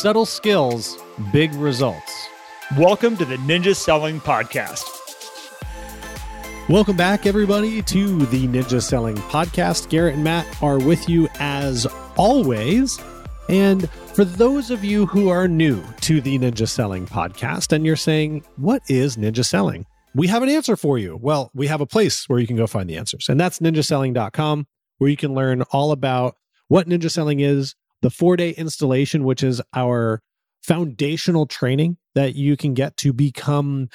Subtle skills, big results. Welcome to the Ninja Selling Podcast. Welcome back, everybody, to the Ninja Selling Podcast. Garrett and Matt are with you as always. And for those of you who are new to the Ninja Selling Podcast and you're saying, what is Ninja Selling? We have an answer for you. Well, we have a place where you can go find the answers, and that's ninjaselling.com, where you can learn all about what Ninja Selling is, the 4-day installation, which is our foundational training that you can get to become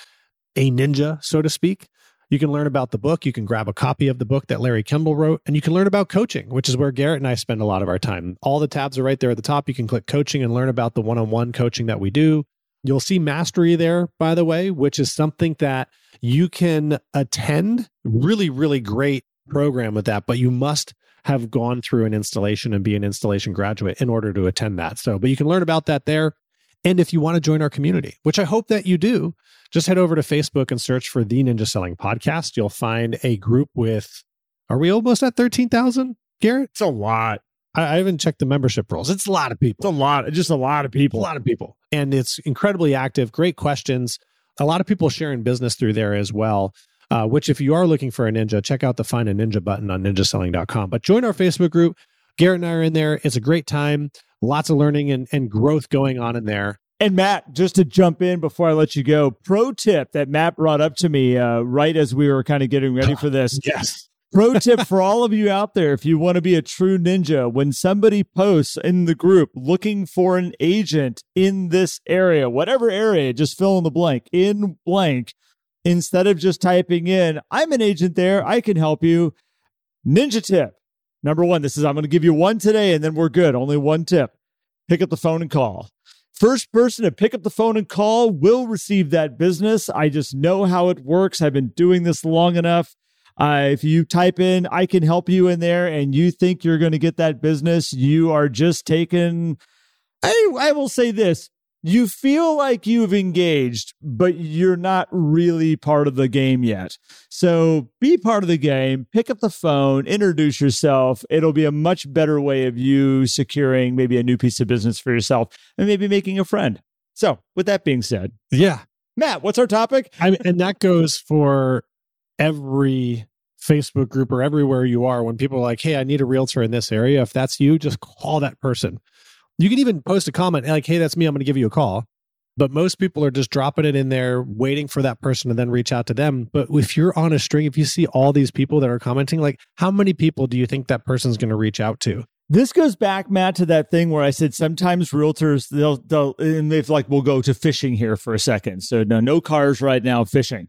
a ninja, so to speak. You can learn about the book. You can grab a copy of the book that Larry Kimball wrote, and you can learn about coaching, which is where Garrett and I spend a lot of our time. All the tabs are right there at the top. You can click coaching and learn about the one-on-one coaching that we do. You'll see mastery there, by the way, which is something that you can attend. Really, really great program with that, but you must have gone through an installation and be an installation graduate in order to attend that. So, but you can learn about that there. And if you want to join our community, which I hope that you do, just head over to Facebook and search for the Ninja Selling Podcast. You'll find a group with, are we almost at 13,000, Garrett? It's a lot. I haven't checked the membership rolls. It's a lot of people. It's a lot. Just a lot of people. A lot of people. And it's incredibly active. Great questions. A lot of people sharing business through there as well. Which if you are looking for a ninja, check out the Find a Ninja button on ninjaselling.com. But join our Facebook group. Garrett and I are in there. It's a great time. Lots of learning and growth going on in there. And Matt, just to jump in before I let you go, pro tip that Matt brought up to me right as we were kind of getting ready for this. Yes. Pro tip for all of you out there, if you want to be a true ninja, when somebody posts in the group looking for an agent in this area, whatever area, just fill in the blank, instead of just typing in, I'm an agent there, I can help you. Ninja tip. Number one, this is, I'm going to give you one today and then we're good. Only one tip. Pick up the phone and call. First person to pick up the phone and call will receive that business. I just know how it works. I've been doing this long enough. If you type in, I can help you in there and you think you're going to get that business, you are just taken. I will say this. You feel like you've engaged, but you're not really part of the game yet. So be part of the game, pick up the phone, introduce yourself. It'll be a much better way of you securing maybe a new piece of business for yourself and maybe making a friend. So with that being said, yeah, Matt, what's our topic? And that goes for every Facebook group or everywhere you are. When people are like, hey, I need a realtor in this area. If that's you, just call that person. You can even post a comment like, hey, that's me, I'm going to give you a call. But most people are just dropping it in there, waiting for that person to then reach out to them. But if you're on a string, if you see all these people that are commenting, like how many people do you think that person's going to reach out to? This goes back, Matt, to that thing where I said sometimes realtors, they've like, we'll go to fishing here for a second. So no cars right now, fishing.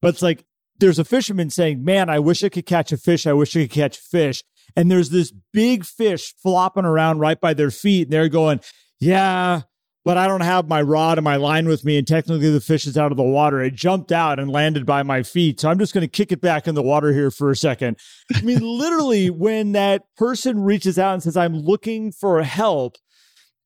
But it's like, there's a fisherman saying, man, I wish I could catch a fish. I wish I could catch a fish. And there's this big fish flopping around right by their feet. And they're going, yeah, but I don't have my rod and my line with me. And technically the fish is out of the water. It jumped out and landed by my feet. So I'm just going to kick it back in the water here for a second. I mean, literally when that person reaches out and says, I'm looking for help.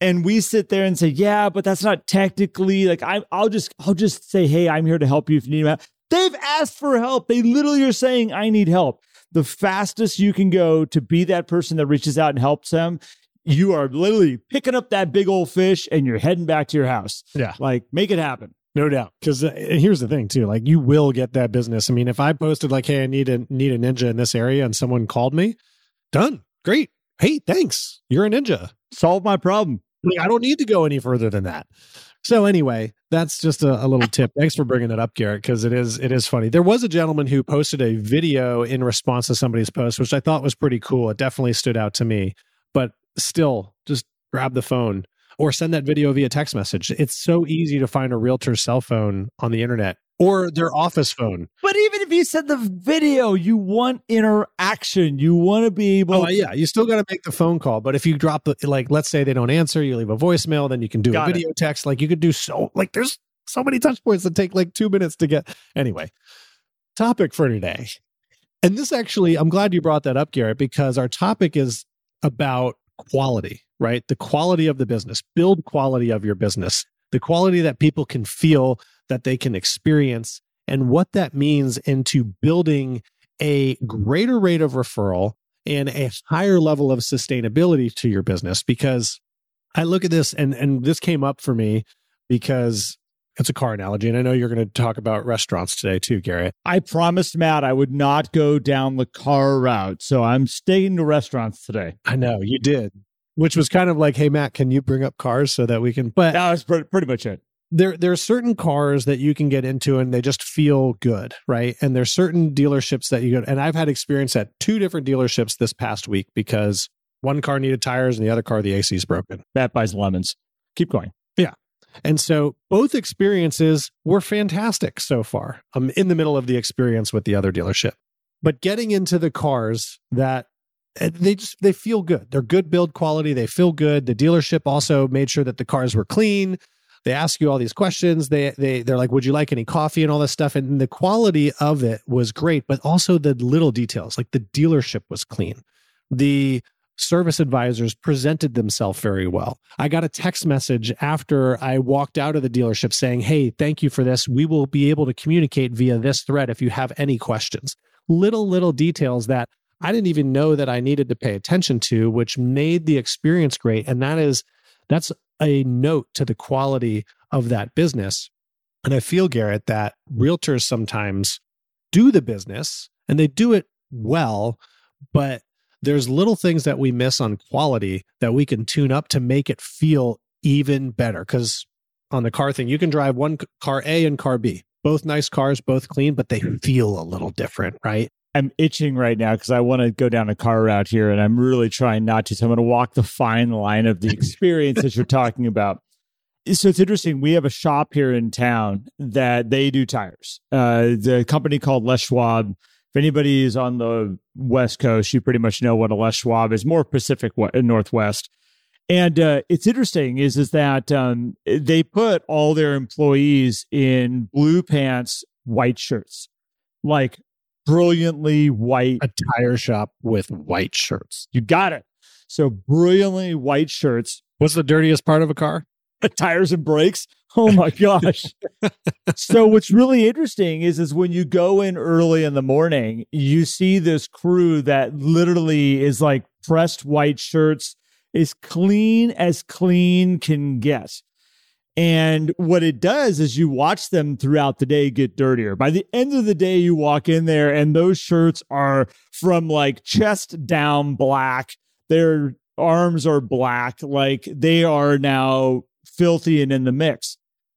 And we sit there and say, yeah, but that's not technically like, I'll just say, hey, I'm here to help you if you need help. They've asked for help. They literally are saying, I need help. The fastest you can go to be that person that reaches out and helps them, you are literally picking up that big old fish and you're heading back to your house. Yeah. Like, make it happen. No doubt. Because here's the thing, too. Like, you will get that business. I mean, if I posted, like, hey, I need a ninja in this area and someone called me, done. Great. Hey, thanks. You're a ninja. Solve my problem. I don't need to go any further than that. So anyway, that's just a little tip. Thanks for bringing it up, Garrett, because it is funny. There was a gentleman who posted a video in response to somebody's post, which I thought was pretty cool. It definitely stood out to me. But still, just grab the phone or send that video via text message. It's so easy to find a realtor's cell phone on the internet or their office phone. But even if you send the video, you want interaction. You want to be able to... Oh, yeah. You still got to make the phone call. But if you drop the... Like, let's say they don't answer, you leave a voicemail, then you can do a video text. Like, you could do so... Like, there's so many touch points that take like 2 minutes to get... Anyway, topic for today. And this actually... I'm glad you brought that up, Garrett, because our topic is about quality, right? The quality of the business. Build quality of your business. The quality that people can feel, that they can experience, and what that means into building a greater rate of referral and a higher level of sustainability to your business. Because I look at this and this came up for me because it's a car analogy. And I know you're going to talk about restaurants today too, Gary. I promised Matt I would not go down the car route. So I'm staying to restaurants today. I know you did, which was kind of like, hey, Matt, can you bring up cars so that we can... But that was pretty much it. There are certain cars that you can get into and they just feel good, right? And there's certain dealerships that you go to. And I've had experience at two different dealerships this past week because one car needed tires and the other car, the AC is broken. That buys lemons. Keep going. Yeah. And so both experiences were fantastic so far. I'm in the middle of the experience with the other dealership. But getting into the cars that they feel good. They're good build quality. They feel good. The dealership also made sure that the cars were clean. They ask you all these questions. They're like, would you like any coffee and all this stuff? And the quality of it was great, but also the little details, like the dealership was clean. The service advisors presented themselves very well. I got a text message after I walked out of the dealership saying, hey, thank you for this. We will be able to communicate via this thread if you have any questions. Little details that I didn't even know that I needed to pay attention to, which made the experience great. And that's a note to the quality of that business. And I feel, Garrett, that realtors sometimes do the business and they do it well, but there's little things that we miss on quality that we can tune up to make it feel even better. Because on the car thing, you can drive one car A and car B, both nice cars, both clean, but they feel a little different, right? I'm itching right now because I want to go down a car route here and I'm really trying not to. So I'm going to walk the fine line of the experience that you're talking about. So it's interesting. We have a shop here in town that they do tires. The company called Les Schwab. If anybody is on the West Coast, you pretty much know what a Les Schwab is, more Pacific Northwest. And it's interesting is that they put all their employees in blue pants, white shirts, like brilliantly white. A tire shop with white shirts. You got it. So brilliantly white shirts. What's the dirtiest part of a car? Tires and brakes. Oh my gosh. So what's really interesting is when you go in early in the morning, you see this crew that literally is like pressed white shirts, is clean as clean can get. And what it does is you watch them throughout the day get dirtier. By the end of the day, you walk in there and those shirts are from like chest down black. Their arms are black. Like they are now filthy and in the mix.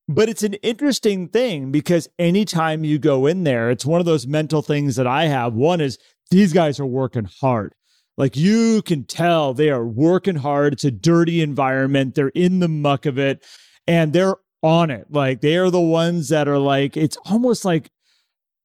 But it's an interesting thing because anytime you go in there, it's one of those mental things that I have. One is these guys are working hard. Like you can tell they are working hard. It's a dirty environment. They're in the muck of it. And they're on it. Like they are the ones that are like, it's almost like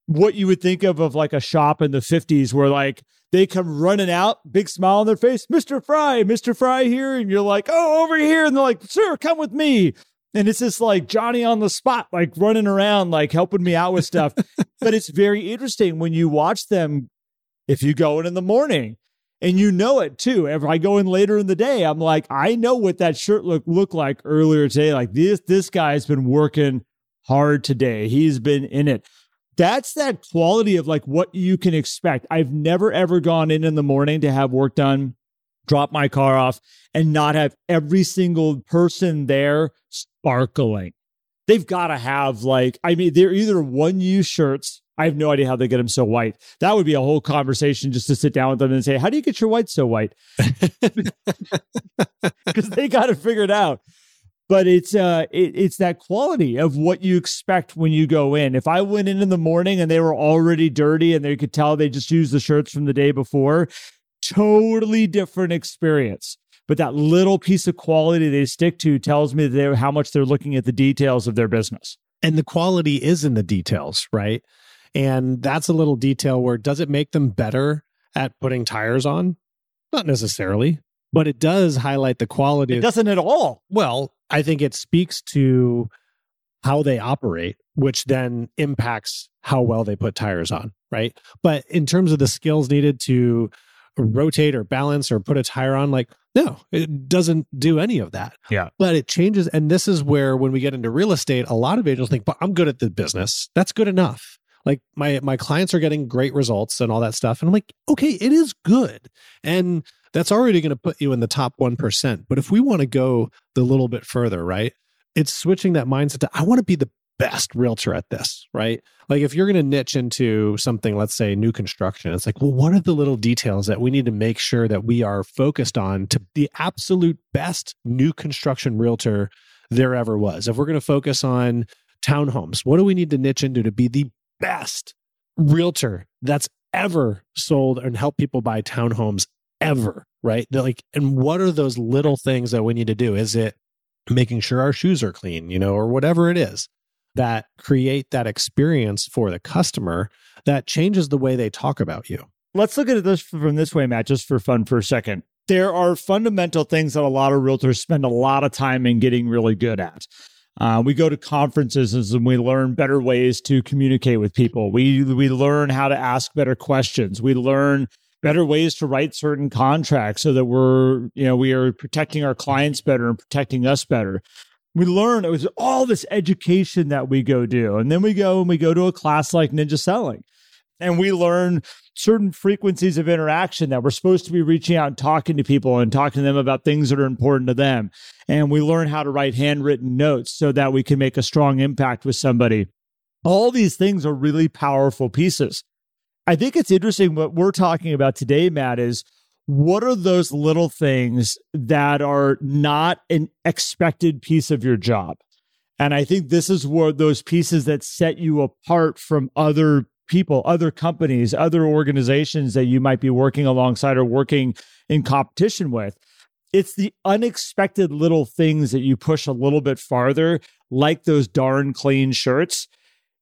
what you would think of like a shop in the 50s where like they come running out, big smile on their face, Mr. Fry here. And you're like, oh, over here. And they're like, sir, come with me. And it's just like Johnny on the spot, like running around, like helping me out with stuff. But it's very interesting when you watch them, if you go in the morning. And you know it too. If I go in later in the day, I'm like, I know what that shirt looked like earlier today. Like this guy's been working hard today. He's been in it. That's that quality of like what you can expect. I've never, ever gone in the morning to have work done, drop my car off and not have every single person there sparkling. They've got to have like, I mean, they're either one-use shirts. I have no idea how they get them so white. That would be a whole conversation just to sit down with them and say, how do you get your white so white? Because they got to figure it out. But it's that quality of what you expect when you go in. If I went in the morning and they were already dirty and they could tell they just used the shirts from the day before, totally different experience. But that little piece of quality they stick to tells me how much they're looking at the details of their business. And the quality is in the details, right? And that's a little detail where does it make them better at putting tires on? Not necessarily, but it does highlight the quality. It doesn't at all. Well, I think it speaks to how they operate, which then impacts how well they put tires on, right? But in terms of the skills needed to rotate or balance or put a tire on, like, no, it doesn't do any of that. Yeah. But it changes. And this is where when we get into real estate, a lot of agents think, but I'm good at the business. That's good enough. Like my clients are getting great results and all that stuff. And I'm like, okay, it is good. And that's already going to put you in the top 1%. But if we want to go the little bit further, right? It's switching that mindset to, I want to be the best realtor at this, right? Like if you're going to niche into something, let's say new construction, it's like, well, what are the little details that we need to make sure that we are focused on to the absolute best new construction realtor there ever was? If we're going to focus on townhomes, what do we need to niche into to be the best realtor that's ever sold and help people buy townhomes ever, right? They're like, and what are those little things that we need to do? Is it making sure our shoes are clean, you know, or whatever it is that create that experience for the customer that changes the way they talk about you? Let's look at this from this way, Matt, just for fun for a second. There are fundamental things that a lot of realtors spend a lot of time in getting really good at. We go to conferences and we learn better ways to communicate with people. We learn how to ask better questions. We learn better ways to write certain contracts so that we are protecting our clients better and protecting us better. We learn, it was all this education that we go do. And then we go to a class like Ninja Selling and we learn certain frequencies of interaction that we're supposed to be reaching out and talking to people and talking to them about things that are important to them. And we learn how to write handwritten notes so that we can make a strong impact with somebody. All these things are really powerful pieces. I think it's interesting what we're talking about today, Matt, is what are those little things that are not an expected piece of your job? And I think this is where those pieces that set you apart from other people, other companies, other organizations that you might be working alongside or working in competition with. It's the unexpected little things that you push a little bit farther, like those darn clean shirts.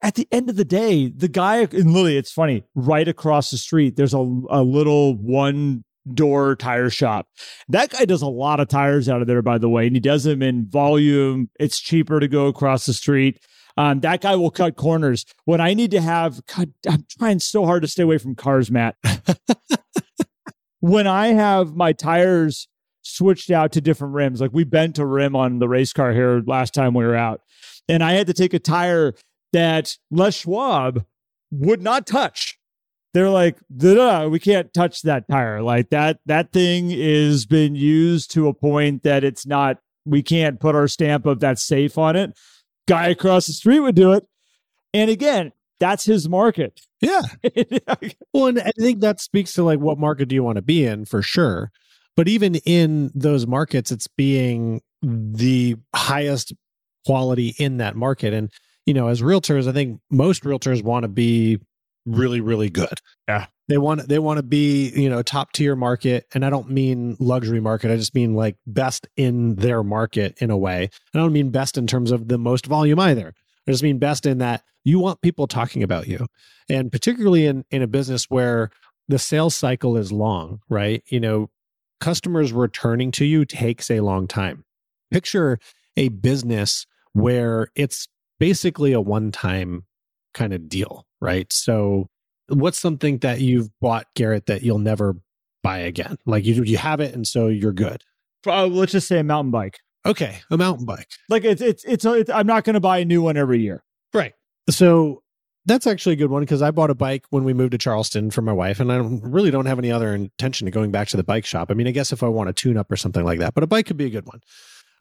At the end of the day, the guy, and literally, it's funny, right across the street, there's a little one-door tire shop. That guy does a lot of tires out of there, by the way, and he does them in volume. It's cheaper to go across the street. That guy will cut corners. When I need to have, God, I'm trying so hard to stay away from cars, Matt. When I have my tires switched out to different rims, like we bent a rim on the race car here last time we were out, and I had to take a tire that Les Schwab would not touch. They're like, we can't touch that tire. Like that thing is been used to a point that it's not, we can't put our stamp of that safe on it. Guy across the street would do it. And again, that's his market. Yeah. Well, and I think that speaks to like, what market do you want to be in for sure? But even in those markets, it's being the highest quality in that market. And you know, as realtors, I think most realtors want to be really, really good. Yeah. They want to be, you know, top tier market. And I don't mean luxury market. I just mean like best in their market in a way. I don't mean best in terms of the most volume either. I just mean best in that you want people talking about you. And particularly in a business where the sales cycle is long, right? You know, customers returning to you takes a long time. Picture a business where it's basically a one-time kind of deal, right? So what's something that you've bought, Garrett, that you'll never buy again? Like you have it and so you're good. Let's just say a mountain bike. Okay, a mountain bike. Like it's I'm not going to buy a new one every year. Right. So that's actually a good one because I bought a bike when we moved to Charleston for my wife and I really don't have any other intention of going back to the bike shop. I mean, I guess if I want to tune up or something like that, but a bike could be a good one.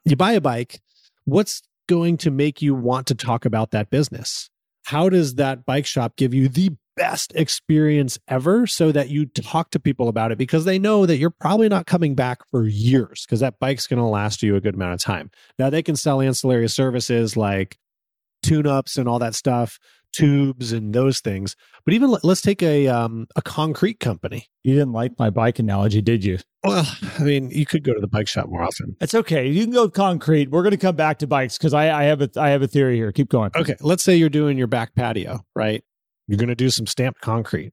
You buy a bike, what's going to make you want to talk about that business? How does that bike shop give you the best experience ever so that you talk to people about it because they know that you're probably not coming back for years because that bike's going to last you a good amount of time. Now they can sell ancillary services like tune-ups and all that stuff, tubes and those things. But even let's take a concrete company. You didn't like my bike analogy, did you? Well, I mean, you could go to the bike shop more often. It's okay. You can go with concrete. We're going to come back to bikes because I have a theory here. Keep going. Okay. Let's say you're doing your back patio, right? You're going to do some stamped concrete.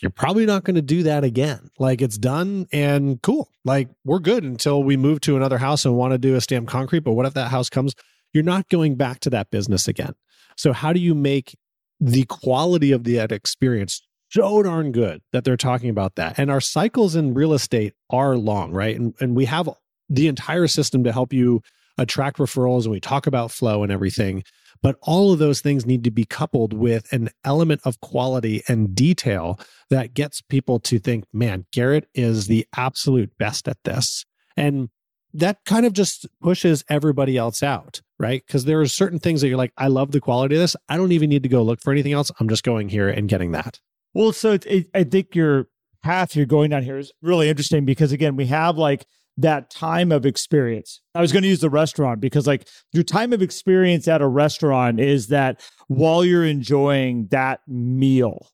You're probably not going to do that again. Like it's done and cool. Like we're good until we move to another house and want to do a stamped concrete. But what if that house comes? You're not going back to that business again. So how do you make the quality of the experience so darn good that they're talking about that? And our cycles in real estate are long, right? And we have the entire system to help you attract referrals and we talk about flow and everything. But all of those things need to be coupled with an element of quality and detail that gets people to think, man, Garrett is the absolute best at this. And that kind of just pushes everybody else out, right? Because there are certain things that you're like, I love the quality of this. I don't even need to go look for anything else. I'm just going here and getting that. Well, so I think your path you're going down here is really interesting because, again, we have like that time of experience. I was going to use the restaurant because like your time of experience at a restaurant is that while you're enjoying that meal,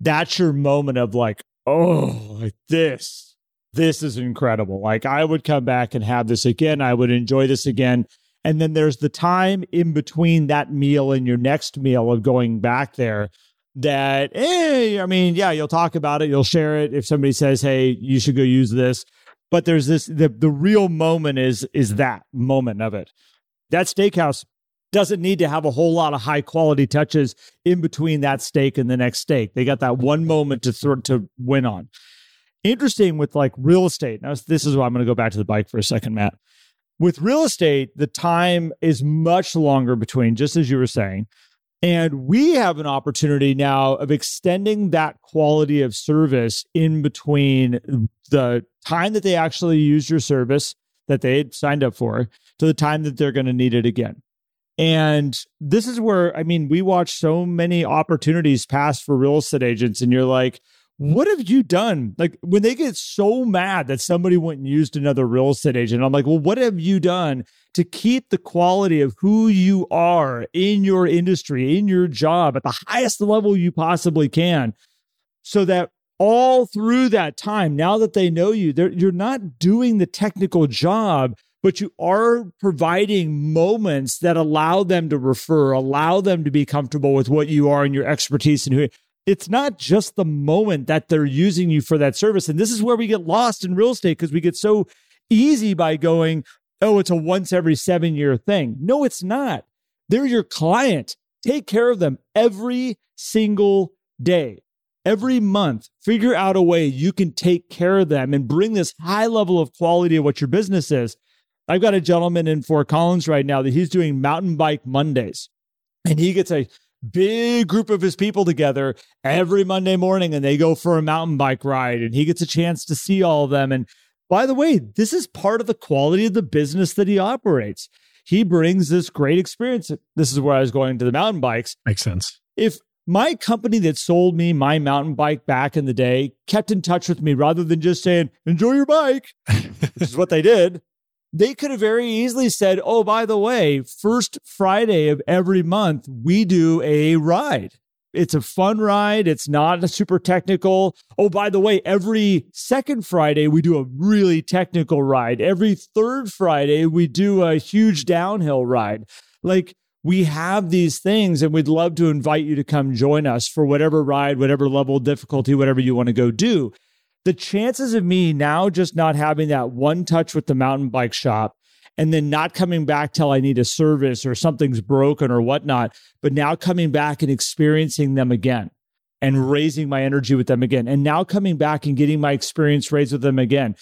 that's your moment of like, oh, like this is incredible. Like I would come back and have this again. I would enjoy this again. And then there's the time in between that meal and your next meal of going back there that, hey, I mean, yeah, you'll talk about it. You'll share it. If somebody says, hey, you should go use this. But there's this, the real moment is that moment of it. That steakhouse doesn't need to have a whole lot of high quality touches in between that steak and the next steak. They got that one moment to win on. Interesting with like real estate. Now, this is why I'm going to go back to the bike for a second, Matt. With real estate, the time is much longer between, just as you were saying. And we have an opportunity now of extending that quality of service in between the time that they actually use your service that they had signed up for to the time that they're going to need it again. And this is where, I mean, we watch so many opportunities pass for real estate agents and you're like, what have you done? Like when they get so mad that somebody went and used another real estate agent, I'm like, well, what have you done to keep the quality of who you are in your industry, in your job at the highest level you possibly can so that all through that time, now that they know you, you're not doing the technical job, but you are providing moments that allow them to refer, allow them to be comfortable with what you are and your expertise and who. It's not just the moment that they're using you for that service. And this is where we get lost in real estate because we get so easy by going, oh, it's a once every 7-year thing. No, it's not. They're your client. Take care of them every single day, every month. Figure out a way you can take care of them and bring this high level of quality of what your business is. I've got a gentleman in Fort Collins right now that he's doing Mountain Bike Mondays, and he gets a big group of his people together every Monday morning and they go for a mountain bike ride and he gets a chance to see all of them. And by the way, this is part of the quality of the business that he operates. He brings this great experience. This is where I was going to the mountain bikes. Makes sense. If my company that sold me my mountain bike back in the day kept in touch with me rather than just saying, enjoy your bike, which is what they did, they could have very easily said, oh, by the way, first Friday of every month, we do a ride. It's a fun ride. It's not super technical. Oh, by the way, every second Friday, we do a really technical ride. Every third Friday, we do a huge downhill ride. Like we have these things and we'd love to invite you to come join us for whatever ride, whatever level of difficulty, whatever you want to go do. The chances of me now just not having that one touch with the mountain bike shop and then not coming back till I need a service or something's broken or whatnot, but now coming back and experiencing them again and raising my energy with them again. And now coming back and getting my experience raised with them again.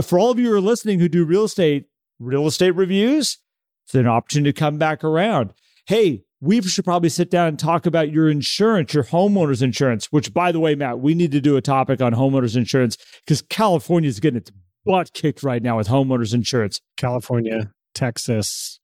For all of you who are listening who do real estate reviews, it's an opportunity to come back around. Hey, we should probably sit down and talk about your insurance, your homeowner's insurance, which, by the way, Matt, we need to do a topic on homeowner's insurance because California is getting its butt kicked right now with homeowner's insurance. California, Texas,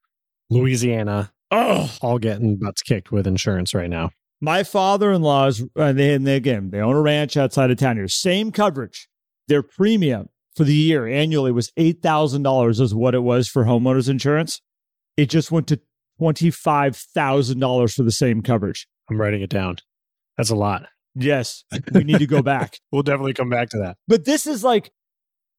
Louisiana, all getting butts kicked with insurance right now. My father-in-law's, they own a ranch outside of town here. Same coverage. Their premium for the year annually was $8,000 is what it was for homeowner's insurance. It just went to $25,000 for the same coverage. I'm writing it down. That's a lot. Yes. We need to go back. We'll definitely come back to that. But this is like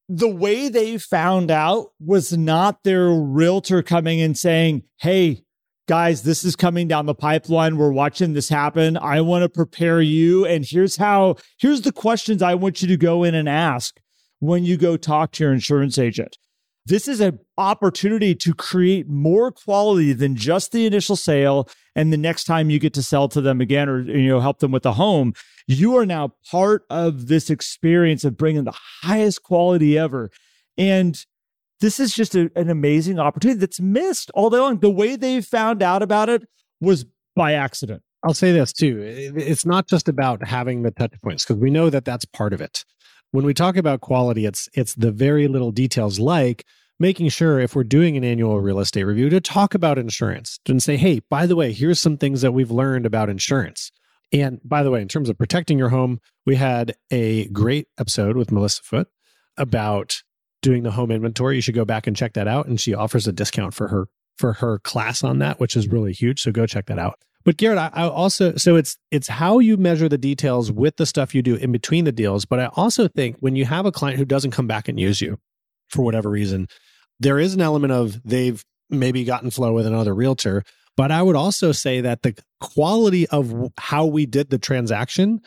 the way they found out was not their realtor coming and saying, hey, guys, this is coming down the pipeline. We're watching this happen. I want to prepare you. And here's the questions I want you to go in and ask when you go talk to your insurance agent. This is an opportunity to create more quality than just the initial sale. And the next time you get to sell to them again or help them with a home, you are now part of this experience of bringing the highest quality ever. And this is just an amazing opportunity that's missed all day long. The way they found out about it was by accident. I'll say this too. It's not just about having the touch points, because we know that that's part of it. When we talk about quality, it's the very little details, like making sure if we're doing an annual real estate review to talk about insurance and say, hey, by the way, here's some things that we've learned about insurance. And by the way, in terms of protecting your home, we had a great episode with Melissa Foote about doing the home inventory. You should go back and check that out. And she offers a discount for her class on that, which is really huge. So go check that out. But Garrett, I also, so it's how you measure the details with the stuff you do in between the deals. But I also think when you have a client who doesn't come back and use you for whatever reason, there is an element of they've maybe gotten flow with another realtor. But I would also say that the quality of how we did the transaction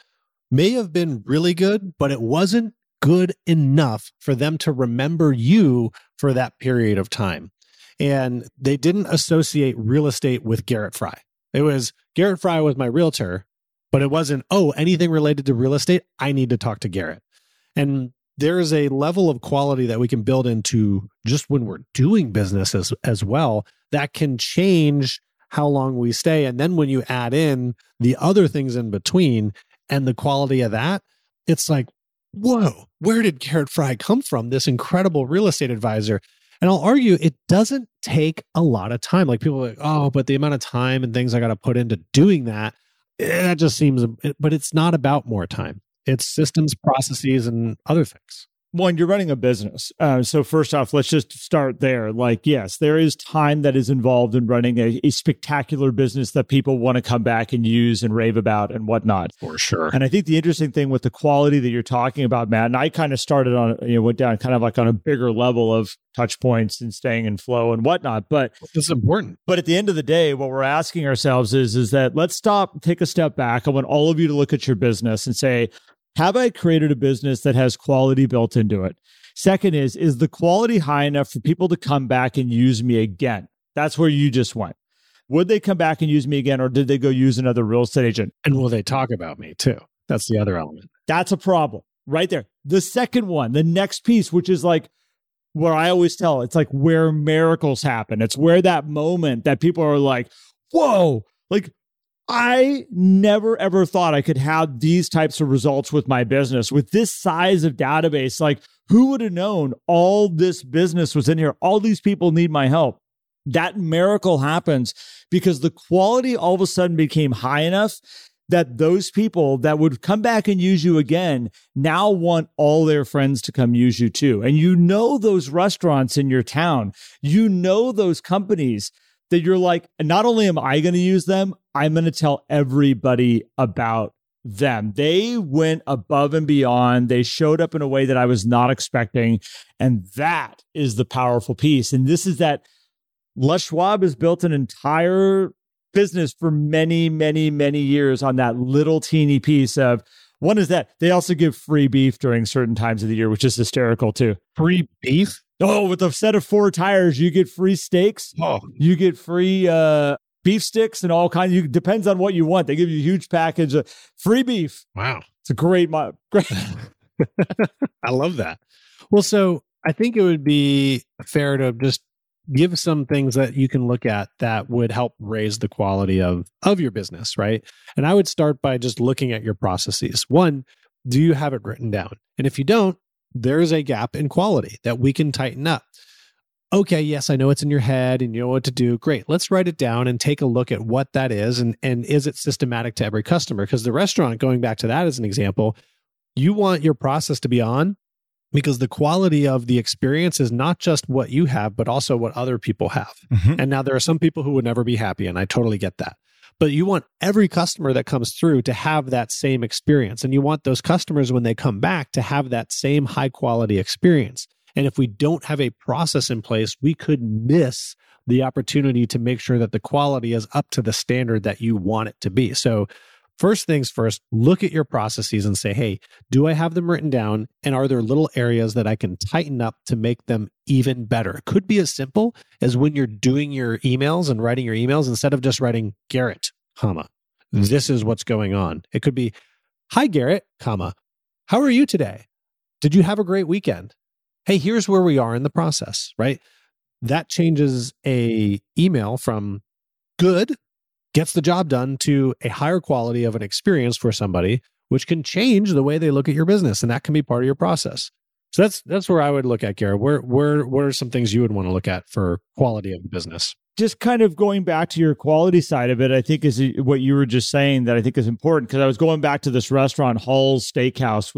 may have been really good, but it wasn't good enough for them to remember you for that period of time. And they didn't associate real estate with Garrett Fry. It was Garrett Fry was my realtor, but it wasn't, oh, anything related to real estate, I need to talk to Garrett. And there is a level of quality that we can build into just when we're doing business as well that can change how long we stay. And then when you add in the other things in between and the quality of that, it's like, whoa, where did Garrett Fry come from? This incredible real estate advisor. And I'll argue it doesn't take a lot of time. Like people are like, oh, but the amount of time and things I got to put into doing that, that just seems, but it's not about more time. It's systems, processes, and other things. One, you're running a business. So first off, let's just start there. Like, yes, there is time that is involved in running a spectacular business that people want to come back and use and rave about and whatnot. For sure. And I think the interesting thing with the quality that you're talking about, Matt, and I kind of started on, went down kind of like on a bigger level of touch points and staying in flow and whatnot. But it's important. But at the end of the day, what we're asking ourselves is that let's stop, take a step back. I want all of you to look at your business and say, have I created a business that has quality built into it? Second is the quality high enough for people to come back and use me again? That's where you just went. Would they come back and use me again, or did they go use another real estate agent? And will they talk about me too? That's the other element. That's a problem right there. The second one, the next piece, which is like what I always tell, it's like where miracles happen. It's where that moment that people are like, whoa, like, I never, ever thought I could have these types of results with my business, with this size of database. Like, who would have known all this business was in here? All these people need my help. That miracle happens because the quality all of a sudden became high enough that those people that would come back and use you again now want all their friends to come use you too. And you know those restaurants in your town. You know those companies that you're like, not only am I going to use them, I'm going to tell everybody about them. They went above and beyond. They showed up in a way that I was not expecting. And that is the powerful piece. And this is that Les Schwab has built an entire business for many, many, many years on that little teeny piece of, one is that they also give free beef during certain times of the year, which is hysterical too. Free beef? Oh, with a set of 4 tires, you get free steaks. Oh. You get free beef sticks and all kinds. It depends on what you want. They give you a huge package of free beef. Wow. It's a great. I love that. Well, so I think it would be fair to just give some things that you can look at that would help raise the quality of your business, right? And I would start by just looking at your processes. One, do you have it written down? And if you don't, there's a gap in quality that we can tighten up. Okay, yes, I know it's in your head and you know what to do. Great. Let's write it down and take a look at what that is and is it systematic to every customer? Because the restaurant, going back to that as an example, you want your process to be on because the quality of the experience is not just what you have, but also what other people have. Mm-hmm. And now there are some people who would never be happy, and I totally get that. But you want every customer that comes through to have that same experience. And you want those customers, when they come back, to have that same high quality experience. And if we don't have a process in place, we could miss the opportunity to make sure that the quality is up to the standard that you want it to be. So first things first, look at your processes and say, hey, do I have them written down? And are there little areas that I can tighten up to make them even better? It could be as simple as when you're doing your emails and writing your emails, instead of just writing Garrett, comma, this is what's going on. It could be, hi, Garrett, comma, how are you today? Did you have a great weekend? Hey, here's where we are in the process, right? That changes a email from good gets the job done to a higher quality of an experience for somebody, which can change the way they look at your business. And that can be part of your process. So that's where I would look at, Garrett. What are some things you would want to look at for quality of the business? Just kind of going back to your quality side of it, I think is what you were just saying that I think is important, because I was going back to this restaurant, Hall's Steakhouse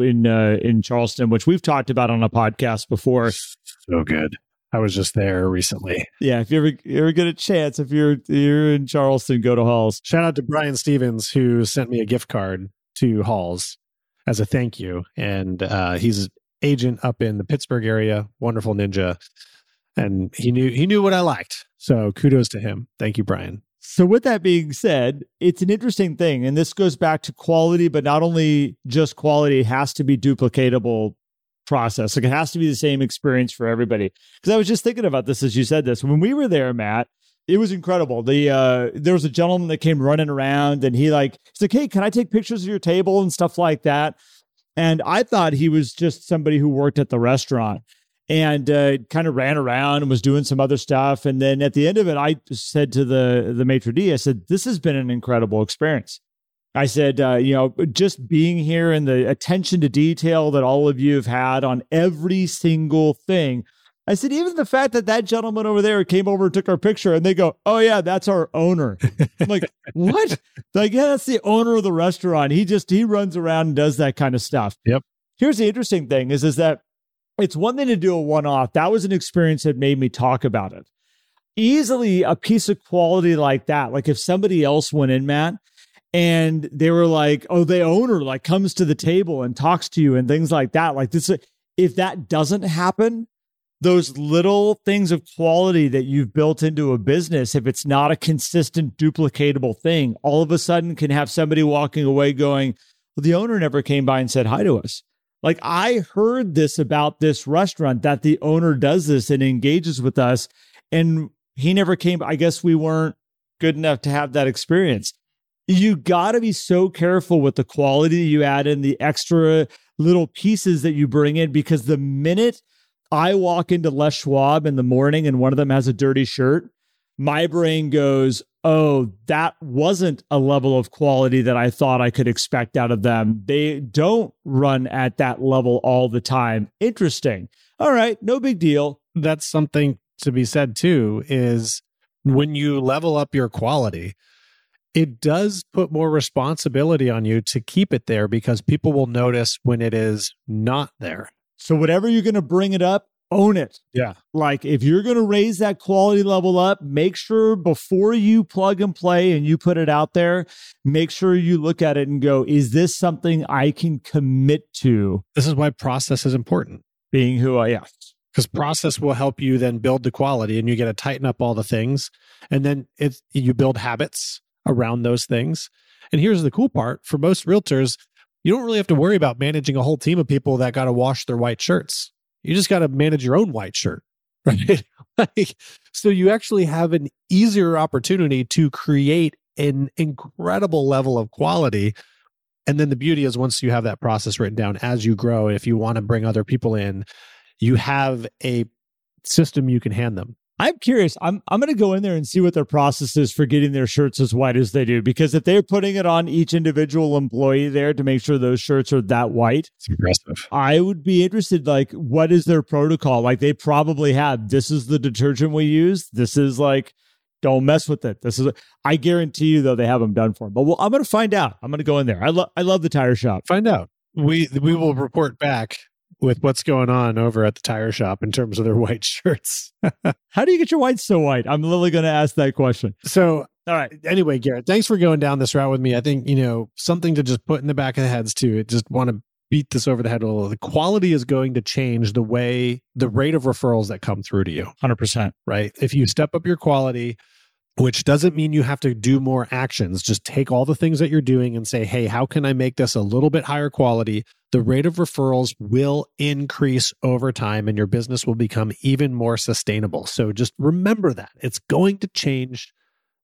in Charleston, which we've talked about on a podcast before. So good. I was just there recently. Yeah, if you ever get a chance, if you're in Charleston, go to Hall's. Shout out to Brian Stevens, who sent me a gift card to Hall's as a thank you. And he's an agent up in the Pittsburgh area, wonderful ninja. And he knew what I liked. So kudos to him. Thank you, Brian. So with that being said, it's an interesting thing. And this goes back to quality, but not only just quality, it has to be duplicatable process. Like it has to be the same experience for everybody. Because I was just thinking about this as you said this. When we were there, Matt, it was incredible. There was a gentleman that came running around and he's like, hey, can I take pictures of your table and stuff like that? And I thought he was just somebody who worked at the restaurant. And kind of ran around and was doing some other stuff. And then at the end of it, I said to the maitre d', I said, this has been an incredible experience. I said, just being here and the attention to detail that all of you have had on every single thing. I said, even the fact that gentleman over there came over and took our picture and they go, oh yeah, that's our owner. I'm like, what? Like, yeah, that's the owner of the restaurant. He runs around and does that kind of stuff. Yep. Here's the interesting thing is that it's one thing to do a one-off. That was an experience that made me talk about it. Easily a piece of quality like that. Like if somebody else went in, Matt, and they were like, oh, the owner like comes to the table and talks to you and things like that. Like this, if that doesn't happen, those little things of quality that you've built into a business, if it's not a consistent, duplicatable thing, all of a sudden can have somebody walking away going, well, the owner never came by and said hi to us. Like I heard this about this restaurant that the owner does this and engages with us and he never came. I guess we weren't good enough to have that experience. You got to be so careful with the quality that you add in, the extra little pieces that you bring in, because the minute I walk into Les Schwab in the morning and one of them has a dirty shirt, my brain goes, oh, that wasn't a level of quality that I thought I could expect out of them. They don't run at that level all the time. Interesting. All right, no big deal. That's something to be said too, is when you level up your quality, it does put more responsibility on you to keep it there because people will notice when it is not there. So whatever you're going to bring it up, own it. Yeah. Like if you're going to raise that quality level up, make sure before you plug and play and you put it out there, make sure you look at it and go, is this something I can commit to? This is why process is important. Being who I am. Because process will help you then build the quality and you get to tighten up all the things. And then you build habits around those things. And here's the cool part. For most realtors, you don't really have to worry about managing a whole team of people that got to wash their white shirts. You just got to manage your own white shirt, right? So you actually have an easier opportunity to create an incredible level of quality. And then the beauty is once you have that process written down, as you grow, if you want to bring other people in, you have a system you can hand them. I'm curious. I'm going to go in there and see what their process is for getting their shirts as white as they do, because if they're putting it on each individual employee there to make sure those shirts are that white, it's impressive. I would be interested, like, what is their protocol? Like, they probably have, this is the detergent we use. This is like, don't mess with it. I guarantee you, though, they have them done for them. But I'm going to find out. I'm going to go in there. I love the tire shop. Find out. We will report back with what's going on over at the tire shop in terms of their white shirts. How do you get your whites so white? I'm literally going to ask that question. So, all right. Anyway, Garrett, thanks for going down this route with me. I think, something to just put in the back of the heads too. I just want to beat this over the head a little. The quality is going to change the rate of referrals that come through to you. 100%. Right? If you step up your quality, which doesn't mean you have to do more actions. Just take all the things that you're doing and say, hey, how can I make this a little bit higher quality? The rate of referrals will increase over time and your business will become even more sustainable. So just remember that. It's going to change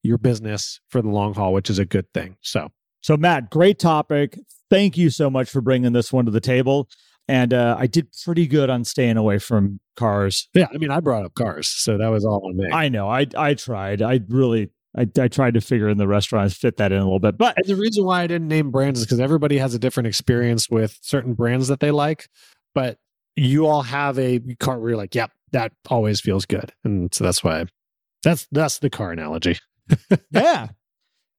your business for the long haul, which is a good thing. So Matt, great topic. Thank you so much for bringing this one to the table. And I did pretty good on staying away from cars. Yeah, I mean, I brought up cars, so that was all on me. I know. I tried. I really, I tried to figure in the restaurants, fit that in a little bit. But and the reason why I didn't name brands is because everybody has a different experience with certain brands that they like. But you all have a cart where you're like, yep, that always feels good. And so that's why that's the car analogy. Yeah.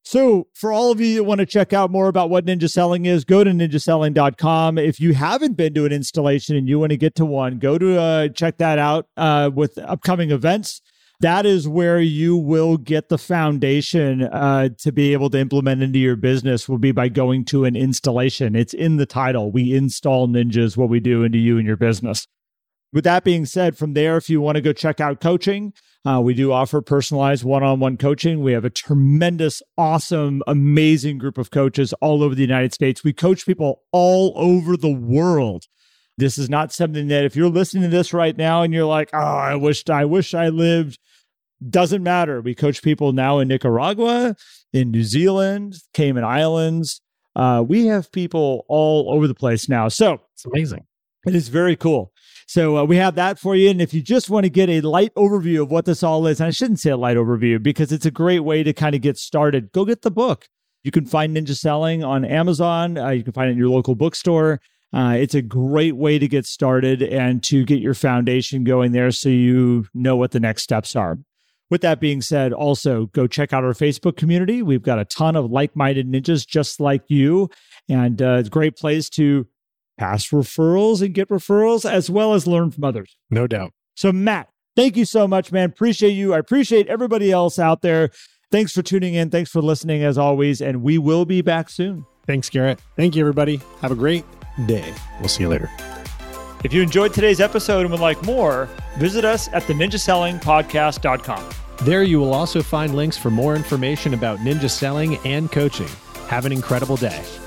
So for all of you that want to check out more about what Ninja Selling is, go to ninjaselling.com. If you haven't been to an installation and you want to get to one, go to check that out with upcoming events. That is where you will get the foundation to be able to implement into your business will be by going to an installation. It's in the title. We install ninjas, what we do into you and your business. With that being said, from there, if you want to go check out coaching, we do offer personalized one-on-one coaching. We have a tremendous, awesome, amazing group of coaches all over the United States. We coach people all over the world. This is not something that if you're listening to this right now and you're like, oh, I wish I lived, doesn't matter. We coach people now in Nicaragua, in New Zealand, Cayman Islands. We have people all over the place now. So it's amazing. It is very cool. So we have that for you. And if you just want to get a light overview of what this all is, and I shouldn't say a light overview because it's a great way to kind of get started, go get the book. You can find Ninja Selling on Amazon. You can find it in your local bookstore. It's a great way to get started and to get your foundation going there so you know what the next steps are. With that being said, also go check out our Facebook community. We've got a ton of like-minded ninjas just like you. And it's a great place to pass referrals and get referrals, as well as learn from others. No doubt. So Matt, thank you so much, man. Appreciate you. I appreciate everybody else out there. Thanks for tuning in. Thanks for listening as always. And we will be back soon. Thanks, Garrett. Thank you, everybody. Have a great day. We'll see you later. If you enjoyed today's episode and would like more, visit us at theninjasellingpodcast.com. There you will also find links for more information about Ninja Selling and coaching. Have an incredible day.